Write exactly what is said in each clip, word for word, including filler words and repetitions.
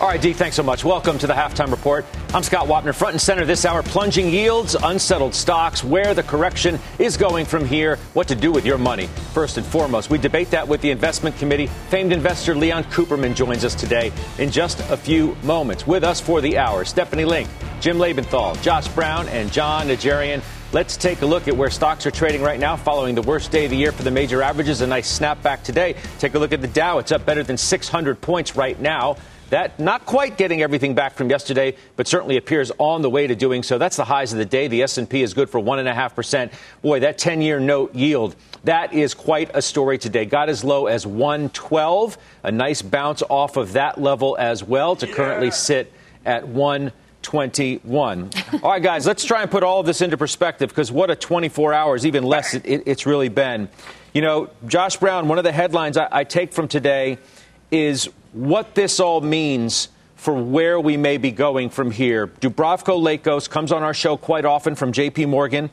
All right, Dee, thanks so much. Welcome to the Halftime Report. I'm Scott Wapner. Front and center this hour, plunging yields, unsettled stocks, where the correction is going from here, what to do with your money. First and foremost, we debate that with the investment committee. Famed investor Leon Cooperman joins us today in just a few moments. With us for the hour, Stephanie Link, Jim Labenthal, Josh Brown, and John Nigerian. Let's take a look at where stocks are trading right now following the worst day of the year for the major averages. A nice snapback today. Take a look at the Dow. It's up better than six hundred points right now. That not quite getting everything back from yesterday, but certainly appears on the way to doing so. That's the highs of the day. The S and P is good for one point five percent. Boy, that ten-year note yield, that is quite a story today. Got as low as one twelve. A nice bounce off of that level as well to yeah. currently sit at one twenty-one. All right, guys, let's try and put all of this into perspective, because what a twenty-four hours, even less, it, it, it's really been. You know, Josh Brown, one of the headlines I, I take from today is what this all means for where we may be going from here. Dubravko Lakos comes on our show quite often from J P Morgan,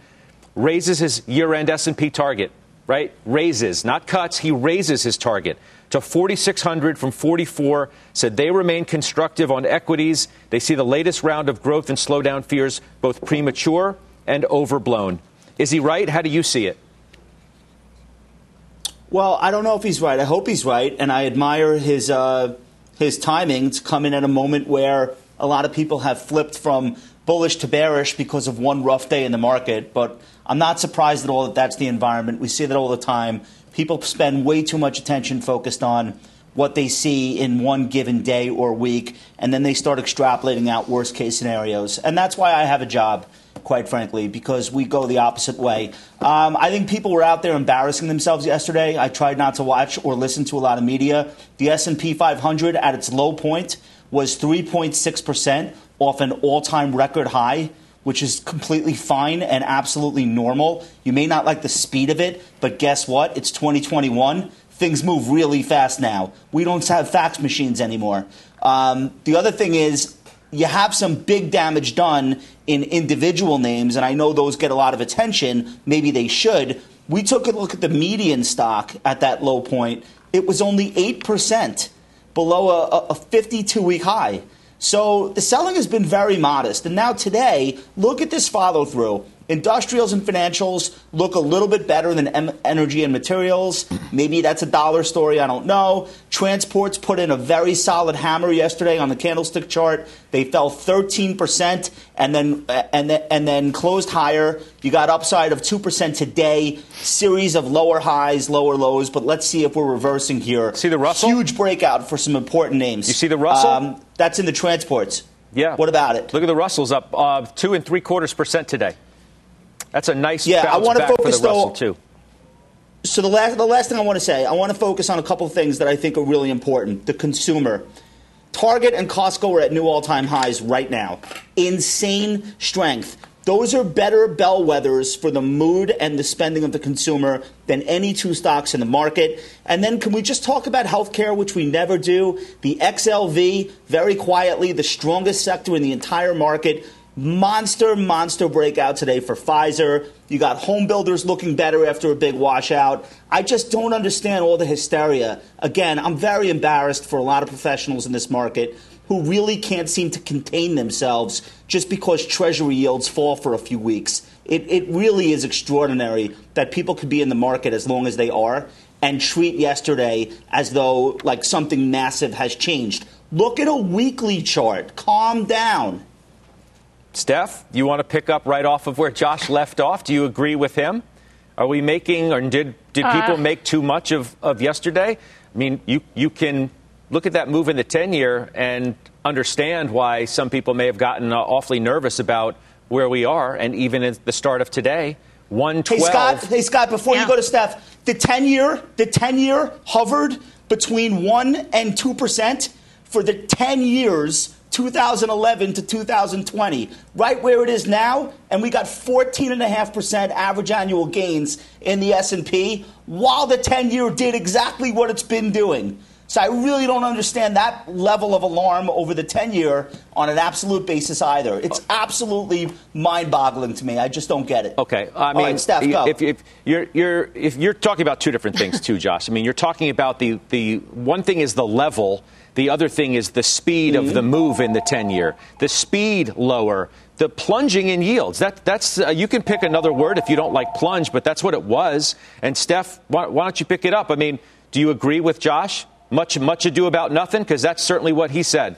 raises his year-end S and P target, right? Raises, not cuts. He raises his target to forty-six hundred from forty-four, said they remain constructive on equities. They see the latest round of growth and slowdown fears both premature and overblown. Is he right? How do you see it? Well, I don't know if he's right. I hope he's right. And I admire his uh, his timing to come in at a moment where a lot of people have flipped from bullish to bearish because of one rough day in the market. But I'm not surprised at all that that's the environment. We see that all the time. People spend way too much attention focused on what they see in one given day or week. And then they start extrapolating out worst case scenarios. And that's why I have a job, quite frankly, because we go the opposite way. Um, I think people were out there embarrassing themselves yesterday. I tried not to watch or listen to a lot of media. The S and P five hundred at its low point was three point six percent off an all-time record high, which is completely fine and absolutely normal. You may not like the speed of it, but guess what? It's twenty twenty-one. Things move really fast now. We don't have fax machines anymore. Um, the other thing is, you have some big damage done in individual names, and I know those get a lot of attention. Maybe they should. We took a look at the median stock at that low point. It was only eight percent below a fifty-two-week high. So the selling has been very modest. And now today, look at this follow-through. Industrials and financials look a little bit better than em- energy and materials. Maybe that's a dollar story. I don't know. Transports put in a very solid hammer yesterday on the candlestick chart. They fell thirteen percent and then and then, and then closed higher. You got upside of two percent today. Series of lower highs, lower lows. But let's see if we're reversing here. See the Russell? Huge breakout for some important names. You see the Russell? Um, that's in the transports. Yeah. What about it? Look at the Russell's up uh, two and three quarters percent today. That's a nice yeah, bounce I want to back focus for the Russell, too. So the last, the last thing I want to say, I want to focus on a couple of things that I think are really important. The consumer. Target and Costco are at new all-time highs right now. Insane strength. Those are better bellwethers for the mood and the spending of the consumer than any two stocks in the market. And then can we just talk about healthcare, which we never do? The X L V, very quietly, the strongest sector in the entire market. Monster, monster breakout today for Pfizer. You got home builders looking better after a big washout. I just don't understand all the hysteria. Again, I'm very embarrassed for a lot of professionals in this market who really can't seem to contain themselves just because Treasury yields fall for a few weeks. It, it really is extraordinary that people could be in the market as long as they are and treat yesterday as though like something massive has changed. Look at a weekly chart. Calm down. Steph, you want to pick up right off of where Josh left off? Do you agree with him? Are we making, or did did people uh, make too much of, of yesterday? I mean, you, you can look at that move in the ten-year and understand why some people may have gotten uh, awfully nervous about where we are. And even at the start of today, one twelve. Hey, Scott, hey, Scott before yeah. you go to Steph, the ten-year, the ten-year hovered between one and two percent for the ten years, two thousand eleven to two thousand twenty, right where it is now. And we got fourteen point five percent average annual gains in the S and P, while the ten-year did exactly what it's been doing. So I really don't understand that level of alarm over the ten-year on an absolute basis either. It's absolutely mind-boggling to me. I just don't get it. Okay, I mean, right, Steph, go. If, if you're you're if you're talking about two different things too, Josh. I mean, you're talking about the the one thing is the level, the other thing is the speed mm-hmm. of the move in the ten-year. The speed lower. The plunging in yields, that, that's uh, you can pick another word if you don't like plunge, but that's what it was. And, Steph, why, why don't you pick it up? I mean, do you agree with Josh? Much, much ado about nothing, because that's certainly what he said.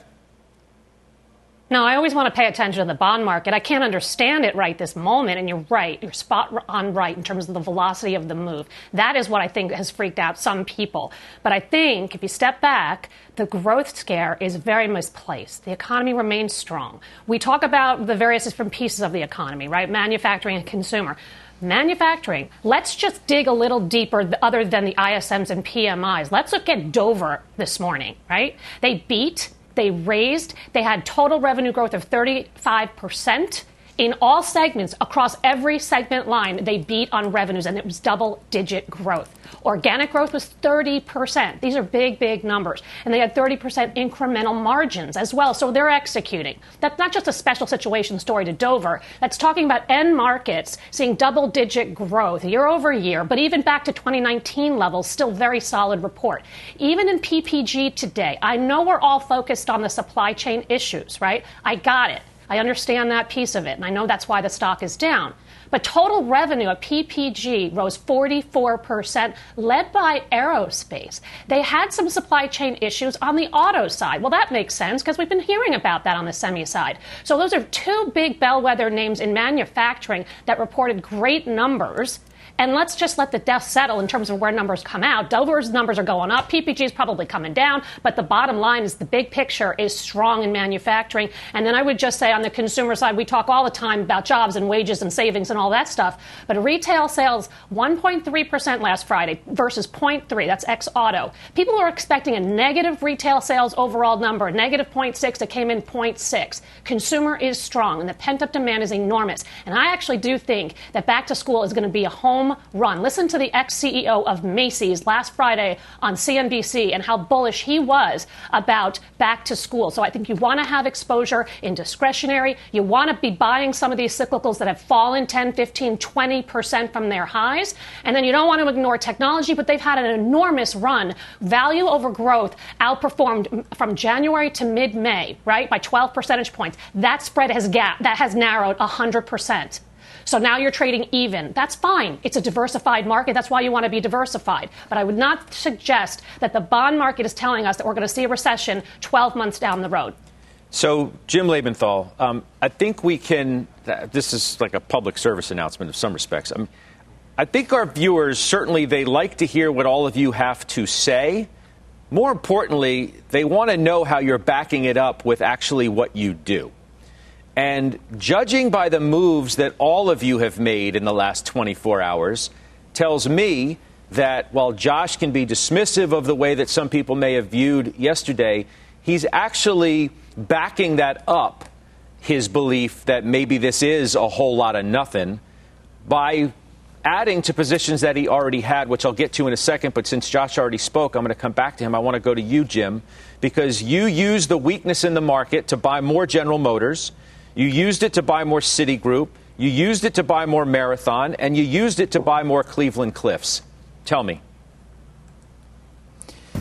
No, I always want to pay attention to the bond market. I can't understand it right this moment, and you're right. You're spot on right in terms of the velocity of the move. That is what I think has freaked out some people. But I think if you step back, the growth scare is very misplaced. The economy remains strong. We talk about the various different pieces of the economy, right? Manufacturing and consumer. Manufacturing. Let's just dig a little deeper other than the I S Ms and P M Is. Let's look at Dover this morning, right? They beat, they raised, they had total revenue growth of thirty-five percent in all segments, across every segment line. They beat on revenues, and it was double-digit growth. Organic growth was thirty percent. These are big, big numbers. And they had thirty percent incremental margins as well, so they're executing. That's not just a special situation story to Dover. That's talking about end markets seeing double-digit growth year over year, but even back to twenty nineteen levels, still very solid report. Even in P P G today, I know we're all focused on the supply chain issues, right? I got it. I understand that piece of it, and I know that's why the stock is down. But total revenue at P P G rose forty-four percent, led by aerospace. They had some supply chain issues on the auto side. Well, that makes sense because we've been hearing about that on the semi side. So those are two big bellwether names in manufacturing that reported great numbers. And let's just let the dust settle in terms of where numbers come out. Dover's numbers are going up. P P G is probably coming down. But the bottom line is the big picture is strong in manufacturing. And then I would just say on the consumer side, we talk all the time about jobs and wages and savings and all that stuff. But retail sales, one point three percent last Friday versus zero point three. That's ex-auto. People are expecting a negative retail sales overall number, negative zero point six. That came in zero point six. Consumer is strong, and the pent-up demand is enormous. And I actually do think that back to school is going to be a home run. Listen to the ex-C E O of Macy's last Friday on C N B C and how bullish he was about back to school. So I think you want to have exposure in discretionary. You want to be buying some of these cyclicals that have fallen ten, fifteen, twenty percent from their highs. And then you don't want to ignore technology, but they've had an enormous run. Value over growth outperformed from January to mid-May, right, by twelve percentage points. That spread has gap, that has narrowed one hundred percent. So now you're trading even. That's fine. It's a diversified market. That's why you want to be diversified. But I would not suggest that the bond market is telling us that we're going to see a recession twelve months down the road. So, Jim Labenthal, um, I think we can – this is like a public service announcement in some respects. Um, I think our viewers, certainly they like to hear what all of you have to say. More importantly, they want to know how you're backing it up with actually what you do. And judging by the moves that all of you have made in the last twenty-four hours tells me that while Josh can be dismissive of the way that some people may have viewed yesterday, he's actually backing that up, his belief that maybe this is a whole lot of nothing, by adding to positions that he already had, which I'll get to in a second. But since Josh already spoke, I'm going to come back to him. I want to go to you, Jim, because you use the weakness in the market to buy more General Motors. You used it to buy more Citigroup, you used it to buy more Marathon, and you used it to buy more Cleveland Cliffs. Tell me.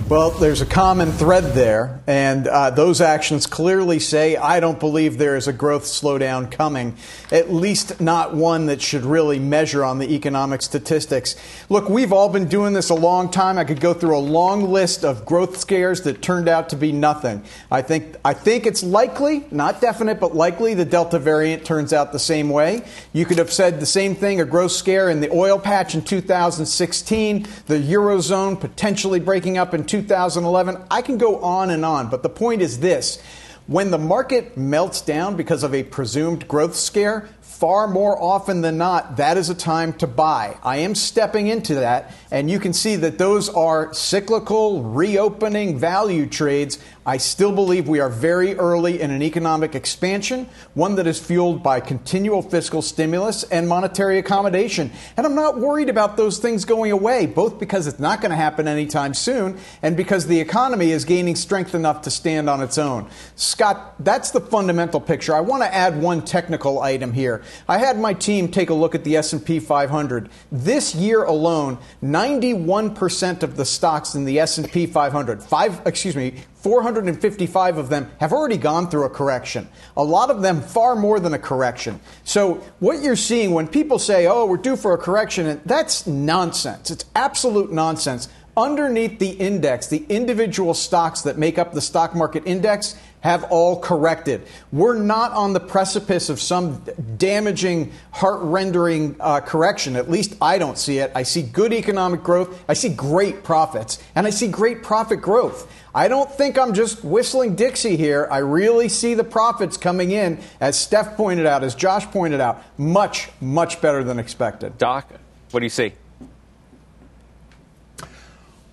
Well, there's a common thread there, and uh, those actions clearly say, I don't believe there is a growth slowdown coming, at least not one that should really measure on the economic statistics. Look, we've all been doing this a long time. I could go through a long list of growth scares that turned out to be nothing. I think I think it's likely, not definite, but likely the Delta variant turns out the same way. You could have said the same thing, a growth scare in the oil patch in two thousand sixteen, the Eurozone potentially breaking up in two thousand sixteen. two thousand eleven. I can go on and on, but the point is this. When the market melts down because of a presumed growth scare, far more often than not, that is a time to buy. I am stepping into that, and you can see that those are cyclical, reopening value trades. I still believe we are very early in an economic expansion, one that is fueled by continual fiscal stimulus and monetary accommodation. And I'm not worried about those things going away, both because it's not going to happen anytime soon and because the economy is gaining strength enough to stand on its own. Scott, that's the fundamental picture. I want to add one technical item here. I had my team take a look at the S and P five hundred. This year alone, ninety-one percent of the stocks in the S and P five hundred, five, excuse me, four hundred fifty-five of them have already gone through a correction. A lot of them far more than a correction. So what you're seeing when people say, oh, we're due for a correction, that's nonsense. It's absolute nonsense. Underneath the index, the individual stocks that make up the stock market index have all corrected. We're not on the precipice of some damaging, heart-rendering uh, correction. At least I don't see it. I see good economic growth. I see great profits. And I see great profit growth. I don't think I'm just whistling Dixie here. I really see the profits coming in, as Steph pointed out, as Josh pointed out, much, much better than expected. Doc, what do you see?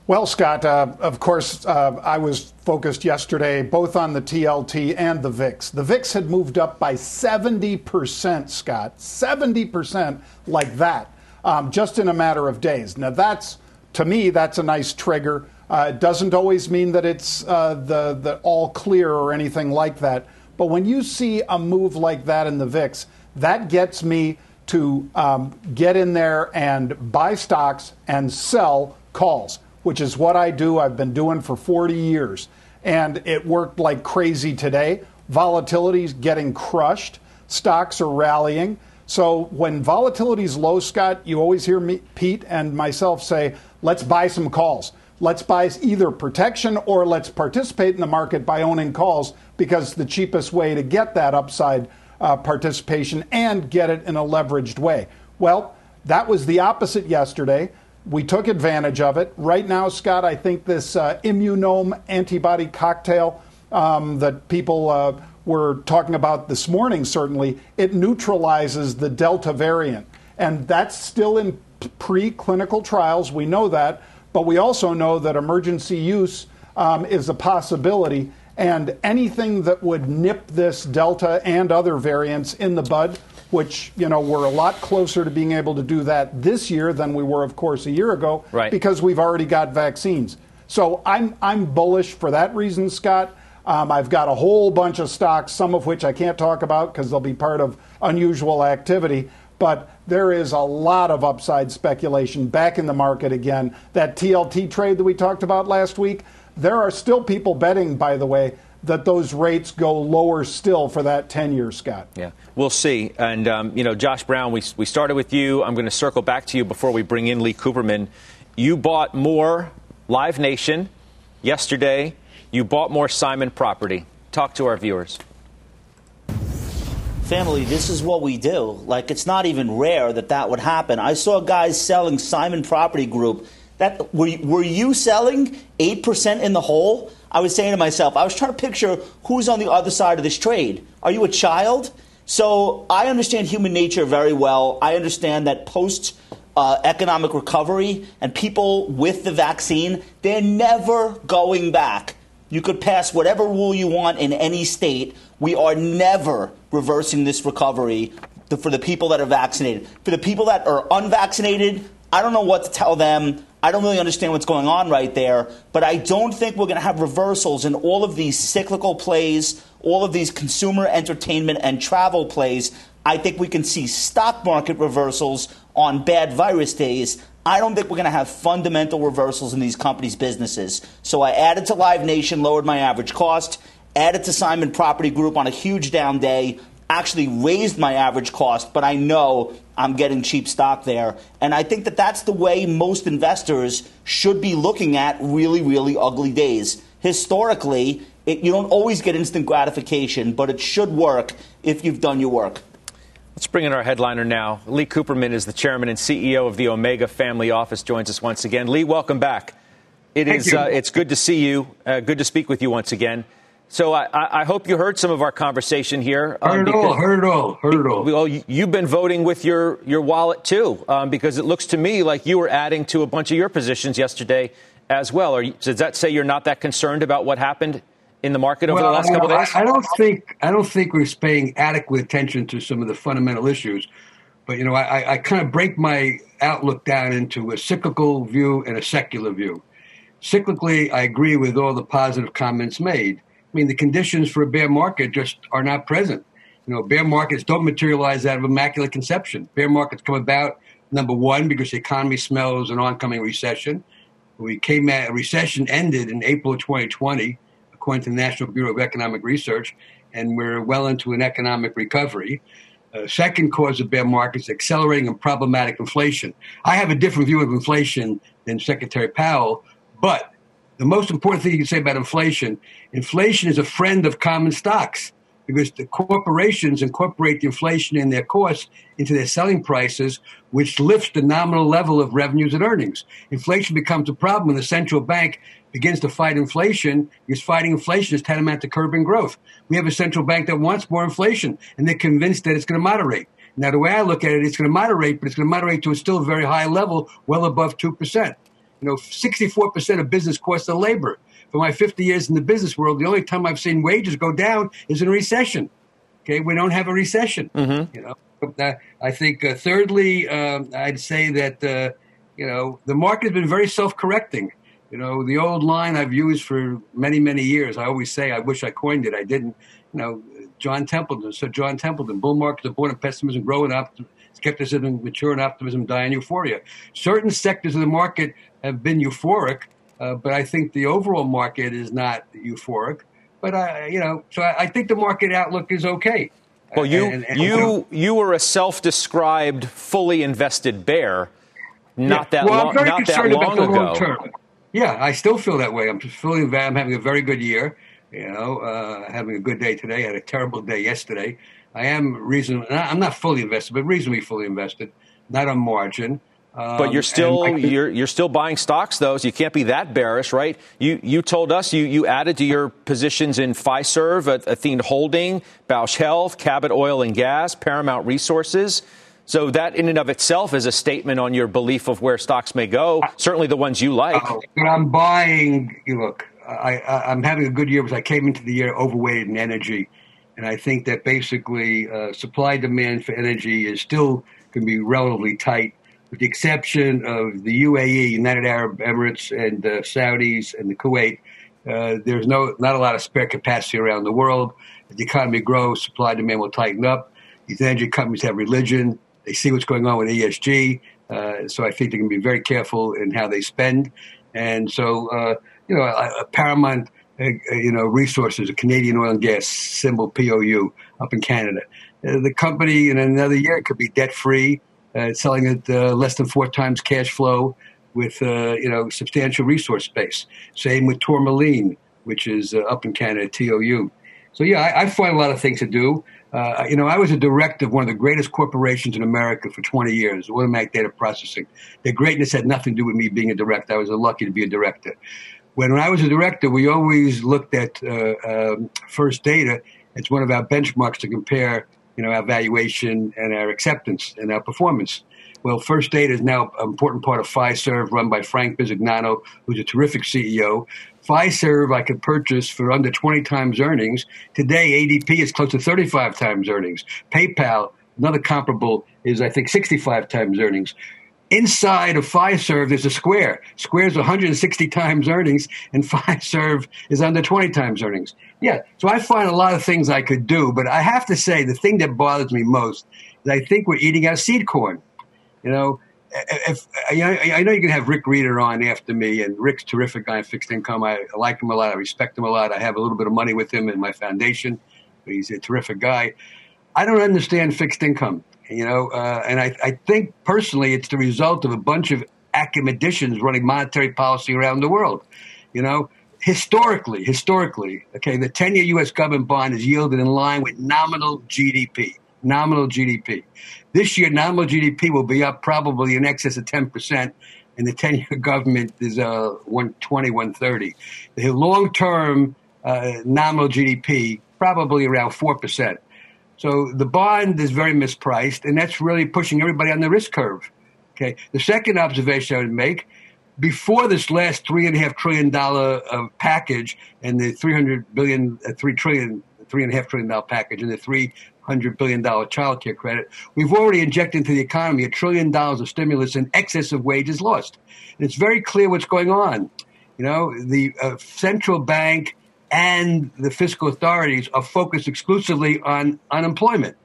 Well, Scott, uh, of course, uh, I was focused yesterday both on the T L T and the V I X. The V I X had moved up by seventy percent, Scott, seventy percent like that, um, just in a matter of days. Now, that's, to me, that's a nice trigger. Uh, it doesn't always mean that it's uh, the, the all clear or anything like that. But when you see a move like that in the V I X, that gets me to um, get in there and buy stocks and sell calls, which is what I do. I've been doing for forty years, and it worked like crazy today. Volatility's getting crushed. Stocks are rallying. So when volatility's low, Scott, you always hear me, Pete and myself say, let's buy some calls. Let's buy either protection or let's participate in the market by owning calls, because the cheapest way to get that upside uh, participation and get it in a leveraged way. Well, that was the opposite yesterday. We took advantage of it. Right now, Scott, I think this uh, immunome antibody cocktail um, that people uh, were talking about this morning, certainly, it neutralizes the Delta variant. And that's still in preclinical trials. We know that. But we also know that emergency use um, is a possibility. And anything that would nip this Delta and other variants in the bud, which, you know, we're a lot closer to being able to do that this year than we were, of course, a year ago, right, because we've already got vaccines. So I'm I'm bullish for that reason, Scott. Um, I've got a whole bunch of stocks, some of which I can't talk about because they'll be part of unusual activity. But there is a lot of upside speculation back in the market again. That T L T trade that we talked about last week, there are still people betting, by the way, that those rates go lower still for that ten-year, Scott. Yeah, we'll see. And, um, you know, Josh Brown, we, we started with you. I'm going to circle back to you before we bring in Lee Cooperman. You bought more Live Nation yesterday. You bought more Simon Property. Talk to our viewers. Family, this is what we do. Like, it's not even rare that that would happen. I saw guys selling Simon Property Group. That were, were you selling eight percent in the hole? I was saying to myself, I was trying to picture who's on the other side of this trade. Are you a child? So I understand human nature very well. I understand that post uh, economic recovery and people with the vaccine, they're never going back. You could pass whatever rule you want in any state. We are never reversing this recovery for the people that are vaccinated. For the people that are unvaccinated, I don't know what to tell them. I don't really understand what's going on right there, but I don't think we're going to have reversals in all of these cyclical plays, all of these consumer entertainment and travel plays. I think we can see stock market reversals on bad virus days. I don't think we're going to have fundamental reversals in these companies' businesses. So I added to Live Nation, lowered my average cost, added to Simon Property Group on a huge down day, actually raised my average cost, but I know I'm getting cheap stock there. And I think that that's the way most investors should be looking at really, really ugly days. Historically, it, you don't always get instant gratification, but it should work if you've done your work. Let's bring in our headliner now. Lee Cooperman is the chairman and C E O of the Omega Family Office, joins us once again. Lee, welcome back. It Thank is. Uh, it's good to see you. Uh, good to speak with you once again. So I, I hope you heard some of our conversation here. Um, heard it all, heard it all, heard it all. Well, you've been voting with your, your wallet, too, um, because it looks to me like you were adding to a bunch of your positions yesterday as well. Are you, does that say you're not that concerned about what happened in the market over well, the last couple of days? I, I don't think I don't think we're paying adequate attention to some of the fundamental issues. But, you know, I, I kind of break my outlook down into a cyclical view and a secular view. Cyclically, I agree with all the positive comments made. I mean, the conditions for a bear market just are not present. You know, bear markets don't materialize out of immaculate conception. Bear markets come about, number one, because the economy smells an oncoming recession. We came at a recession ended in April twenty twenty, according to the National Bureau of Economic Research, and we're well into an economic recovery. Uh, second cause of bear markets, accelerating and problematic inflation. I have a different view of inflation than Secretary Powell, but the most important thing you can say about inflation, inflation is a friend of common stocks because the corporations incorporate the inflation in their costs into their selling prices, which lifts the nominal level of revenues and earnings. Inflation becomes a problem when the central bank begins to fight inflation because fighting inflation is tantamount to curbing growth. We have a central bank that wants more inflation, and they're convinced that it's going to moderate. Now, the way I look at it, it's going to moderate, but it's going to moderate to a still very high level, well above two percent. You know, sixty-four percent of business costs are labor. For my fifty years in the business world, the only time I've seen wages go down is in a recession. Okay, we don't have a recession. Mm-hmm. You know, I think. Uh, thirdly, um, I'd say that uh, you know the market has been very self-correcting. You know, the old line I've used for many, many years. I always say, I wish I coined it. I didn't. You know, John Templeton. So John Templeton, bull markets are born of pessimism, growing up. Skepticism, mature and optimism, die in euphoria. Certain sectors of the market have been euphoric, uh, but I think the overall market is not euphoric. But, I, you know, so I, I think the market outlook is okay. Well, you and, and, you, and, you were a self-described, fully invested bear not yeah, that, well, long, not that long ago. Well, I'm very concerned about the long term. Yeah, I still feel that way. I'm fully invested. I'm having a very good year, you know, uh, having a good day today. I had a terrible day yesterday. I am reasonably, I'm not fully invested, but reasonably fully invested, not on margin. Um, but you're still could, you're you're still buying stocks, though, so you can't be that bearish, right? You you told us you, you added to your positions in Fiserv, Athene Holding, Bausch Health, Cabot Oil and Gas, Paramount Resources. So that in and of itself is a statement on your belief of where stocks may go, I, certainly the ones you like. Uh, I'm buying, you look, I, I, I'm having a good year because I came into the year overweighted in energy. And I think that basically uh, supply-demand for energy is still going to be relatively tight, with the exception of the U A E, United Arab Emirates, and the uh, Saudis and the Kuwait. Uh, there's no not a lot of spare capacity around the world. As the economy grows, supply-demand will tighten up. These energy companies have religion. They see what's going on with E S G. Uh, so I think they can be very careful in how they spend. And so, uh, you know, a, a Paramount... Uh, you know, Resources, a Canadian oil and gas, symbol P O U, up in Canada. Uh, the company in another year could be debt-free, uh, selling at uh, less than four times cash flow with, uh, you know, substantial resource base. Same with Tourmaline, which is uh, up in Canada, T O U. So, yeah, I, I find a lot of things to do. Uh, you know, I was a director of one of the greatest corporations in America for twenty years, Automatic Data Processing. Their greatness had nothing to do with me being a director. I was lucky to be a director. When I was a director, we always looked at uh, um, First Data as one of our benchmarks to compare, you know, our valuation and our acceptance and our performance. Well, First Data is now an important part of Fiserv, run by Frank Bisignano, who's a terrific C E O. Fiserv, I could purchase for under twenty times earnings. Today, A D P is close to thirty-five times earnings. PayPal, another comparable, is, I think, sixty-five times earnings. Inside of Fiserv, there's a Square. Square's one hundred sixty times earnings, and Fiserv is under twenty times earnings. Yeah, so I find a lot of things I could do, but I have to say the thing that bothers me most is I think we're eating our seed corn. You know, if, you know I know you can have Rick Reeder on after me, and Rick's a terrific guy in fixed income. I like him a lot. I respect him a lot. I have a little bit of money with him in my foundation. He's a terrific guy. I don't understand fixed income. You know, uh, and I, I think personally it's the result of a bunch of academicians running monetary policy around the world. You know, historically, historically, okay, the ten-year U S government bond is yielded in line with nominal G D P, nominal G D P. This year, nominal G D P will be up probably in excess of ten percent. and the ten-year government is uh, one twenty, one thirty. The long-term uh, nominal G D P, probably around four percent. So the bond is very mispriced, and that's really pushing everybody on the risk curve. Okay. The second observation I would make, before this last three point five trillion dollars of package and the three hundred billion dollars, three trillion dollars, three point five trillion dollars package and the three hundred billion dollars child care credit, we've already injected into the economy a trillion dollars of stimulus in excess of wages lost. And it's very clear what's going on. You know, the uh, central bank and the fiscal authorities are focused exclusively on unemployment.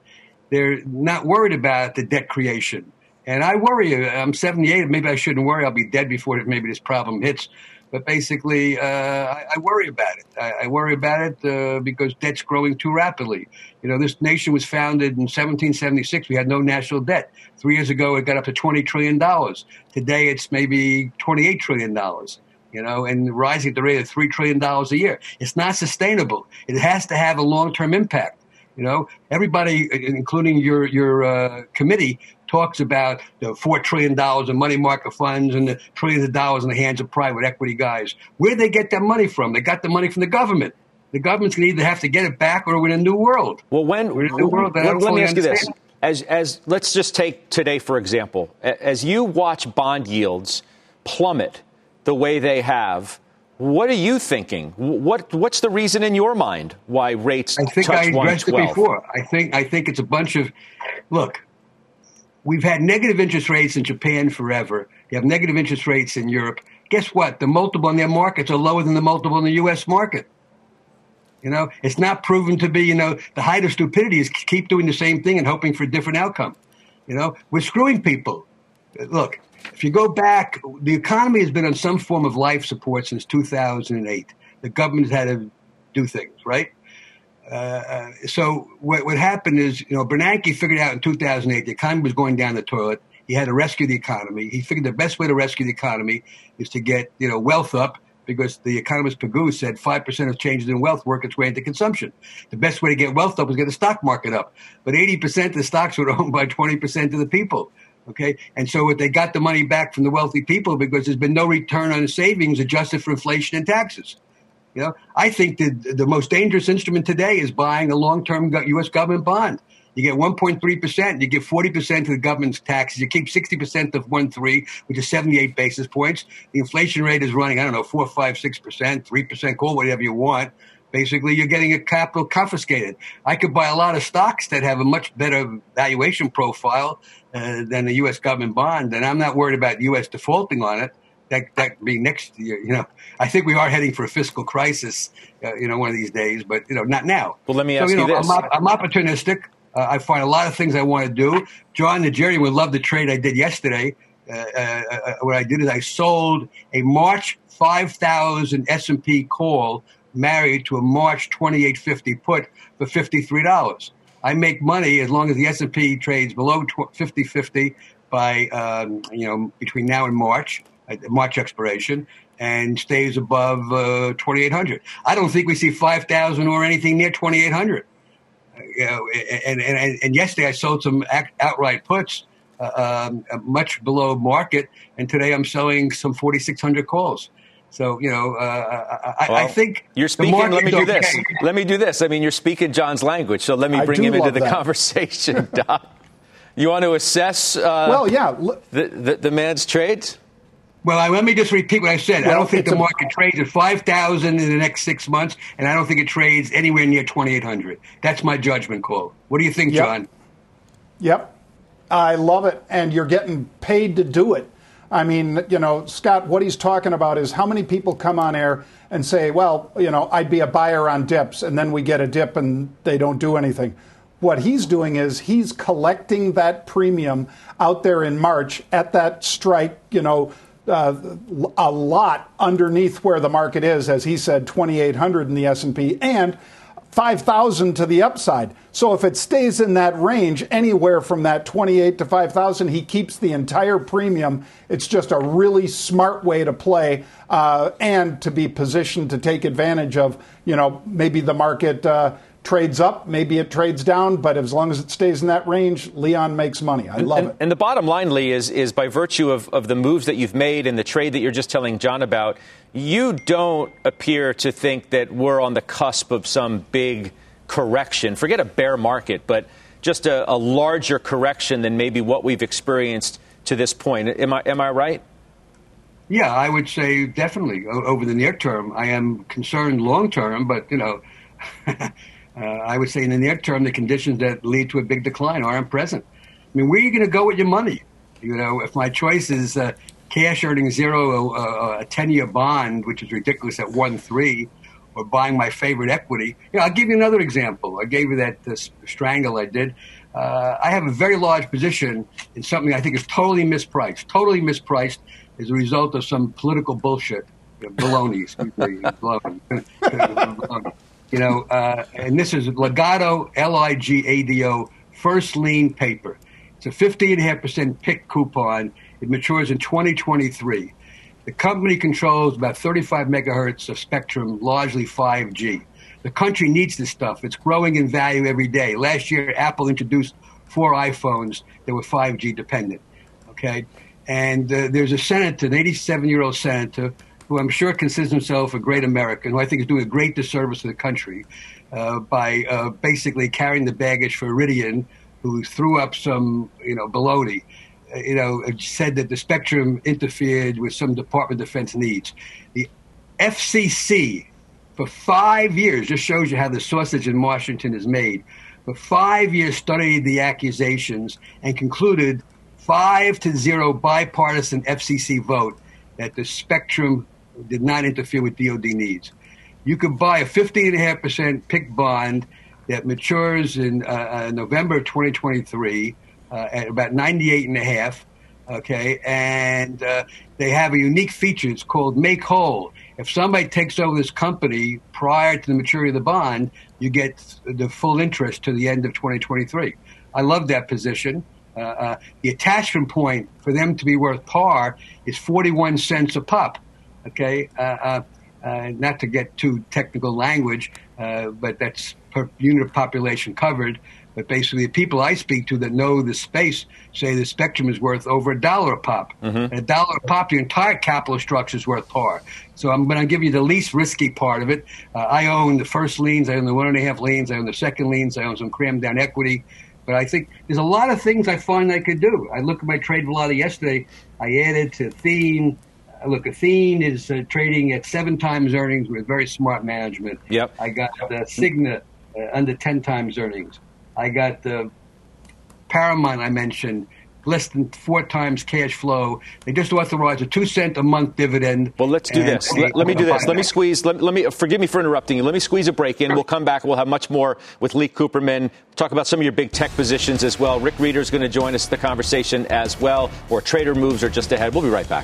They're not worried about the debt creation. And I worry. I'm seventy-eight. Maybe I shouldn't worry. I'll be dead before maybe this problem hits. But basically, uh, I, I worry about it. I, I worry about it uh, because debt's growing too rapidly. You know, this nation was founded in seventeen seventy-six. We had no national debt. Three years ago, it got up to twenty trillion dollars. Today, it's maybe twenty-eight trillion dollars, you know, and rising at the rate of three trillion dollars a year. It's not sustainable. It has to have a long-term impact. You know, everybody, including your, your uh, committee, talks about the four trillion dollars in money market funds and the trillions of dollars in the hands of private equity guys. Where did they get that money from? They got the money from the government. The government's going to either have to get it back or we're in a new world. Well, when we're in a new world, that I don't fully understand. Let me ask you this. As, as, let's just take today, for example. As you watch bond yields plummet the way they have, what are you thinking? What What's the reason in your mind why rates touch one twelve? I think I addressed it before. I think, I think it's a bunch of – look – we've had negative interest rates in Japan forever. You have negative interest rates in Europe. Guess what? The multiple on their markets are lower than the multiple in the U S market. You know, it's not proven to be, you know, the height of stupidity is keep doing the same thing and hoping for a different outcome. You know, we're screwing people. Look, if you go back, the economy has been on some form of life support since two thousand eight. The government had to do things, right? Uh, so what, what happened is, you know, Bernanke figured out in two thousand eight the economy was going down the toilet. He had to rescue the economy. He figured the best way to rescue the economy is to get, you know, wealth up, because the economist Pigou said five percent of changes in wealth work its way into consumption. The best way to get wealth up was get the stock market up. But eighty percent of the stocks were owned by twenty percent of the people. Okay, and so they got the money back from the wealthy people because there's been no return on savings adjusted for inflation and taxes. You know, I think that the most dangerous instrument today is buying a long-term U S government bond. You get one point three percent, you give forty percent to the government's taxes, you keep sixty percent of one point three, which is seventy-eight basis points. The inflation rate is running, I don't know, four, five, six percent, three percent, call whatever you want. Basically, you're getting your capital confiscated. I could buy a lot of stocks that have a much better valuation profile uh, than the U S government bond, and I'm not worried about U S defaulting on it. That that being next year, you know, I think we are heading for a fiscal crisis, uh, you know, one of these days, but, you know, not now. Well, let me ask so, you, you know, this. I'm, I'm opportunistic. Uh, I find a lot of things I want to do. John Nigerian would love the trade I did yesterday. Uh, uh, what I did is I sold a March five thousand S and P call married to a March twenty-eight fifty put for fifty-three dollars. I make money as long as the S and P trades below fifty fifty by, um, you know, between now and March. March expiration, and stays above uh, twenty-eight hundred. I don't think we see five thousand or anything near twenty-eight hundred. Uh, you know, and, and, and yesterday I sold some act, outright puts uh, um, much below market, and today I'm selling some forty-six hundred calls. So, you know, uh, I, well, I think you're speaking. Let me do okay. this. Let me do this. I mean, you're speaking John's language, so let me bring him into the that. conversation, Doc. You want to assess? Uh, well, yeah, the, the, the man's trades. Well, I, let me just repeat what I said. Well, I don't think the market a, trades at five thousand dollars in the next six months, and I don't think it trades anywhere near twenty-eight hundred dollars. That's my judgment call. What do you think, yep. John? Yep. I love it, and you're getting paid to do it. I mean, you know, Scott, what he's talking about is how many people come on air and say, well, you know, I'd be a buyer on dips, and then we get a dip and they don't do anything. What he's doing is he's collecting that premium out there in March at that strike, you know, Uh, a lot underneath where the market is, as he said, twenty-eight hundred in the S and P and five thousand to the upside. So if it stays in that range, anywhere from that twenty-eight to five thousand, he keeps the entire premium. It's just a really smart way to play uh, and to be positioned to take advantage of, you know, maybe the market uh, trades up, maybe it trades down, but as long as it stays in that range, Leon makes money. I love and, and, it. And the bottom line, Lee, is is by virtue of, of the moves that you've made and the trade that you're just telling John about, you don't appear to think that we're on the cusp of some big correction. Forget a bear market, but just a, a larger correction than maybe what we've experienced to this point. Am I am I right? Yeah, I would say definitely o- over the near term. I am concerned long term, but, you know, Uh, I would say in the near term, the conditions that lead to a big decline aren't present. I mean, where are you going to go with your money? You know, if my choice is uh, cash earning zero, uh, a ten-year bond, which is ridiculous at one three, or buying my favorite equity. You know, I'll give you another example. I gave you that uh, strangle I did. Uh, I have a very large position in something I think is totally mispriced, totally mispriced as a result of some political bullshit, you know, baloney, excuse me, baloney. You know, uh, and this is Ligado, L I G A D O, first lien paper. It's a fifteen point five percent P I C coupon. It matures in twenty twenty-three. The company controls about thirty-five megahertz of spectrum, largely five G. The country needs this stuff. It's growing in value every day. Last year, Apple introduced four iPhones that were five G dependent, okay? And uh, there's a senator, an eighty-seven-year-old senator, who I'm sure considers himself a great American, who I think is doing a great disservice to the country uh, by uh, basically carrying the baggage for Iridian, who threw up some, you know, baloney, uh, you know, said that the spectrum interfered with some Department of Defense needs. The F C C, for five years, just shows you how the sausage in Washington is made, for five years studied the accusations and concluded five to zero bipartisan F C C vote that the spectrum did not interfere with D O D needs. You could buy a fifteen point five percent P I C bond that matures in uh, November of twenty twenty-three uh, at about ninety-eight and a half, okay? And uh, they have a unique feature. It's called make whole. If somebody takes over this company prior to the maturity of the bond, you get the full interest to the end of twenty twenty-three. I love that position. Uh, uh, the attachment point for them to be worth par is forty-one cents a pop. Okay, uh, uh, uh, not to get too technical language, uh, but that's per unit of population covered. But basically, the people I speak to that know the space say the spectrum is worth over a dollar a pop. Mm-hmm. And a dollar a pop, your entire capital structure is worth par. So I'm going to give you the least risky part of it. Uh, I own the first liens, I own the one and a half liens, I own the second liens, I own some crammed down equity. But I think there's a lot of things I find I could do. I looked at my trade velocity yesterday. I added to Athene. Look, Athene is uh, trading at seven times earnings with very smart management. Yep. I got uh, Cigna uh, under ten times earnings. I got uh, Paramount, I mentioned, less than four times cash flow. They just authorized a two cent a month dividend. Well, let's do this. Let, let me do this. Let me squeeze. Let, let me forgive me for interrupting you. Let me squeeze a break in. We'll come back. We'll have much more with Lee Cooperman. Talk about some of your big tech positions as well. Rick Reeder is going to join us in the conversation as well. Or trader moves are just ahead. We'll be right back.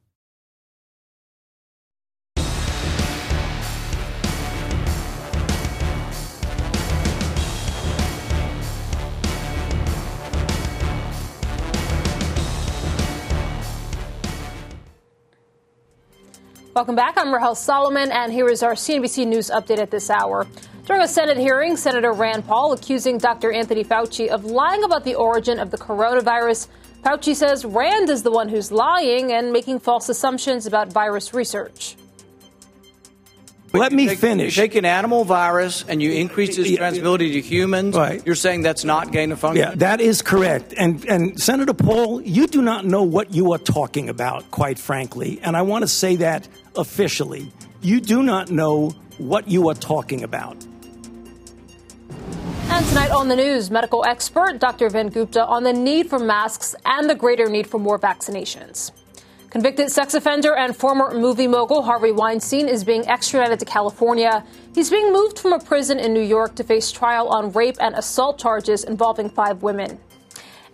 Welcome back. I'm Rahel Solomon, and here is our C N B C News update at this hour. During a Senate hearing, Senator Rand Paul accusing Doctor Anthony Fauci of lying about the origin of the coronavirus. Fauci says Rand is the one who's lying and making false assumptions about virus research. Let me take, finish. You take an animal virus and you increase its transmissibility to humans. Right. You're saying that's not gain of function? Yeah, that is correct. And, and Senator Paul, you do not know what you are talking about, quite frankly. And I want to say that officially. You do not know what you are talking about. And tonight on the news, medical expert Doctor Ven Gupta on the need for masks and the greater need for more vaccinations. Convicted sex offender and former movie mogul Harvey Weinstein is being extradited to California. He's being moved from a prison in New York to face trial on rape and assault charges involving five women.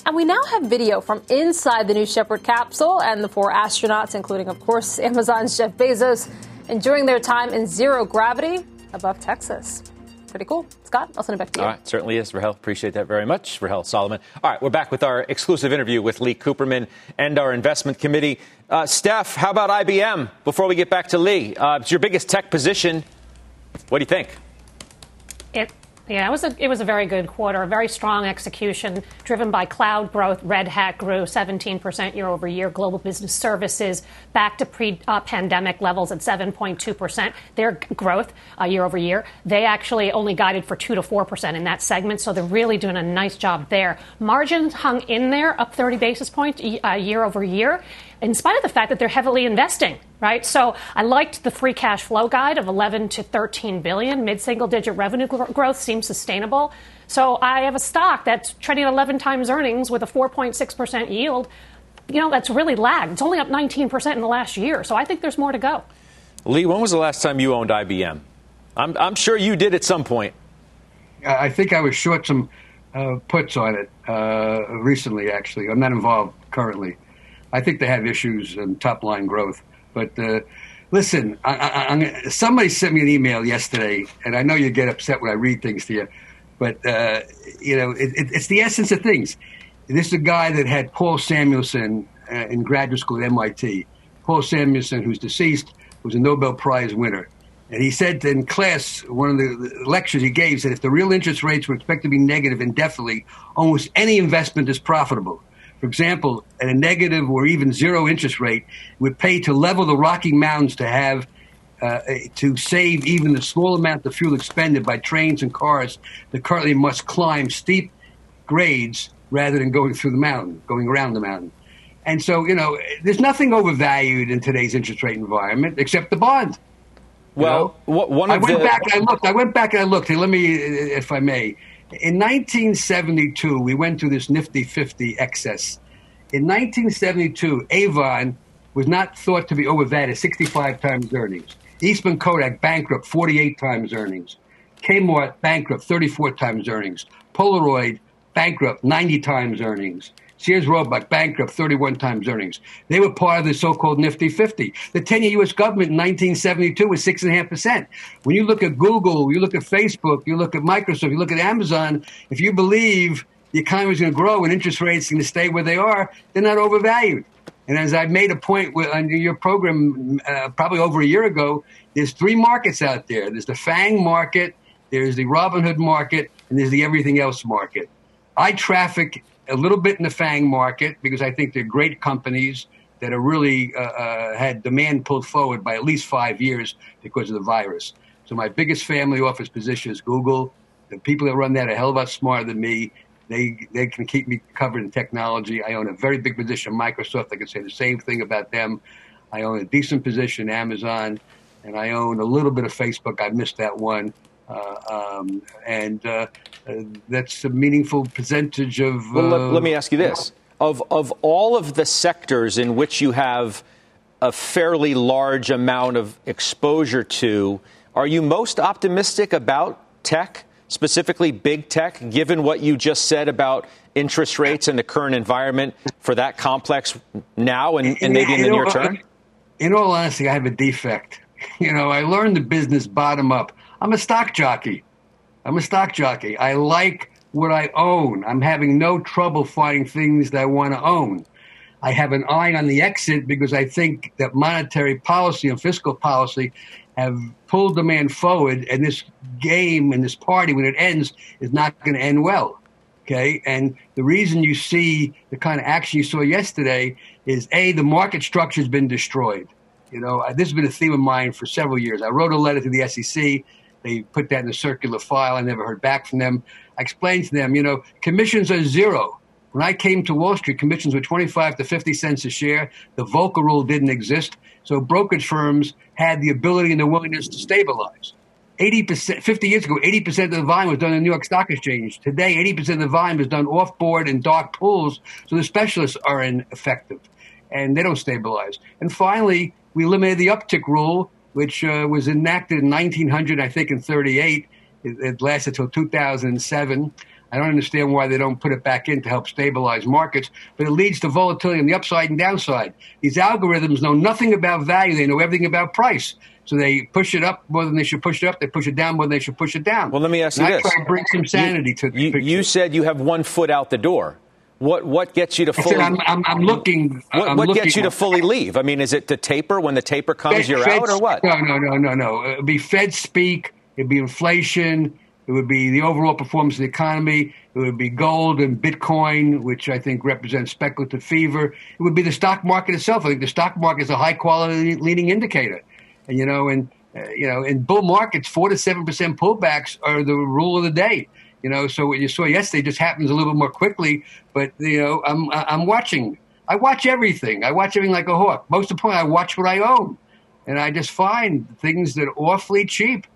And we now have video from inside the New Shepard capsule and the four astronauts, including, of course, Amazon's Jeff Bezos, enduring their time in zero gravity above Texas. Pretty cool. Scott, I'll send it back to you. All right. Certainly is, Rahel. Appreciate that very much, Rahel Solomon. All right. We're back with our exclusive interview with Lee Cooperman and our investment committee. Uh, Steph, how about I B M before we get back to Lee? Uh, it's your biggest tech position. What do you think? It, yeah, it was, a, it was a very good quarter, a very strong execution driven by cloud growth. Red Hat grew seventeen percent year over year. Global business services back to pre-pandemic uh, levels at seven point two percent. Their growth uh, year over year. They actually only guided for two to four percent in that segment. So they're really doing a nice job there. Margins hung in there, up thirty basis points uh, year over year, in spite of the fact that they're heavily investing, right? So I liked the free cash flow guide of eleven to thirteen billion. Mid-single digit revenue gr- growth seems sustainable. So I have a stock that's trading at eleven times earnings with a four point six percent yield. You know, that's really lagged. It's only up nineteen percent in the last year. So I think there's more to go. Lee, when was the last time you owned I B M? I'm, I'm sure you did at some point. I think I was short some uh, puts on it uh, recently, actually. I'm not involved currently. I think they have issues in top-line growth. But uh, listen, I, I, I'm, somebody sent me an email yesterday, and I know you get upset when I read things to you, but, uh, you know, it, it, it's the essence of things. This is a guy that had Paul Samuelson uh, in graduate school at M I T. Paul Samuelson, who's deceased, was a Nobel Prize winner. And he said in class, one of the lectures he gave, said if the real interest rates were expected to be negative indefinitely, almost any investment is profitable. For example, at a negative or even zero interest rate, would pay to level the Rocky Mountains to have uh, to save even the small amount of fuel expended by trains and cars that currently must climb steep grades rather than going through the mountain, going around the mountain. And so, you know, there's nothing overvalued in today's interest rate environment except the bond. Well, you know? one of I went the- back and I looked. I went back and I looked. Hey, let me, if I may. In nineteen seventy-two, we went through this nifty fifty excess. In nineteen seventy-two, Avon was not thought to be overvalued at sixty-five times earnings. Eastman Kodak bankrupt, forty-eight times earnings. Kmart bankrupt, thirty-four times earnings. Polaroid bankrupt, ninety times earnings. Sears Roebuck bankrupt, thirty-one times earnings. They were part of the so-called nifty fifty. The ten-year U S government in nineteen seventy-two was six point five percent. When you look at Google, you look at Facebook, you look at Microsoft, you look at Amazon, if you believe the economy is going to grow and interest rates are going to stay where they are, they're not overvalued. And as I made a point with, on your program uh, probably over a year ago, there's three markets out there. There's the FANG market, there's the Robinhood market, and there's the everything else market. I traffic a little bit in the FANG market because I think they're great companies that are really uh, uh, had demand pulled forward by at least five years because of the virus. So my biggest family office position is Google. The people that run that are a hell of a lot smarter than me. They they can keep me covered in technology. I own a very big position in Microsoft. I can say the same thing about them. I own a decent position in Amazon, and I own a little bit of Facebook. I missed that one. Uh, um, and uh, uh, that's a meaningful percentage of. Uh, well, let, let me ask you this: of of all of the sectors in which you have a fairly large amount of exposure to, are you most optimistic about tech, specifically big tech, given what you just said about interest rates and the current environment for that complex now and, and maybe in the near term? In all honesty, I have a defect. You know, I learned the business bottom up. I'm a stock jockey. I'm a stock jockey. I like what I own. I'm having no trouble finding things that I want to own. I have an eye on the exit because I think that monetary policy and fiscal policy have pulled demand forward, and this game and this party, when it ends, is not going to end well. Okay, and the reason you see the kind of action you saw yesterday is, A, the market structure has been destroyed. You know, this has been a theme of mine for several years. I wrote a letter to the S E C. They put that in a circular file. I never heard back from them. I explained to them, you know, commissions are zero. When I came to Wall Street, commissions were twenty-five to fifty cents a share. The Volcker rule didn't exist. So brokerage firms had the ability and the willingness to stabilize. eighty percent, fifty years ago, eighty percent of the volume was done in the New York Stock Exchange. Today, eighty percent of the volume is done off-board in dark pools, so the specialists are ineffective, and they don't stabilize. And finally, we eliminated the uptick rule, which uh, was enacted in nineteen hundred, I think, in thirty-eight. It, it lasted until two thousand seven. I don't understand why they don't put it back in to help stabilize markets, but it leads to volatility on the upside and downside. These algorithms know nothing about value. They know everything about price. So they push it up more than they should push it up. They push it down more than they should push it down. Well, let me ask and you I this. I try to bring some sanity you, to the you, picture. You said you have one foot out the door. What what gets you to fully? I'm, I'm, I'm looking. What, I'm what looking, gets you to fully leave? I mean, is it the taper? When the taper comes, Fed, you're Fed, out, or what? No, no, no, no, no. It'd be Fed speak. It'd be inflation. It would be the overall performance of the economy. It would be gold and Bitcoin, which I think represents speculative fever. It would be the stock market itself. I think the stock market is a high quality leading indicator. And, you know, and, uh, you know, in bull markets, four to seven percent pullbacks are the rule of the day. You know, so what you saw yesterday just happens a little bit more quickly. But, you know, I'm I'm watching. I watch everything. I watch everything like a hawk. Most of the point, I watch what I own. And I just find things that are awfully cheap.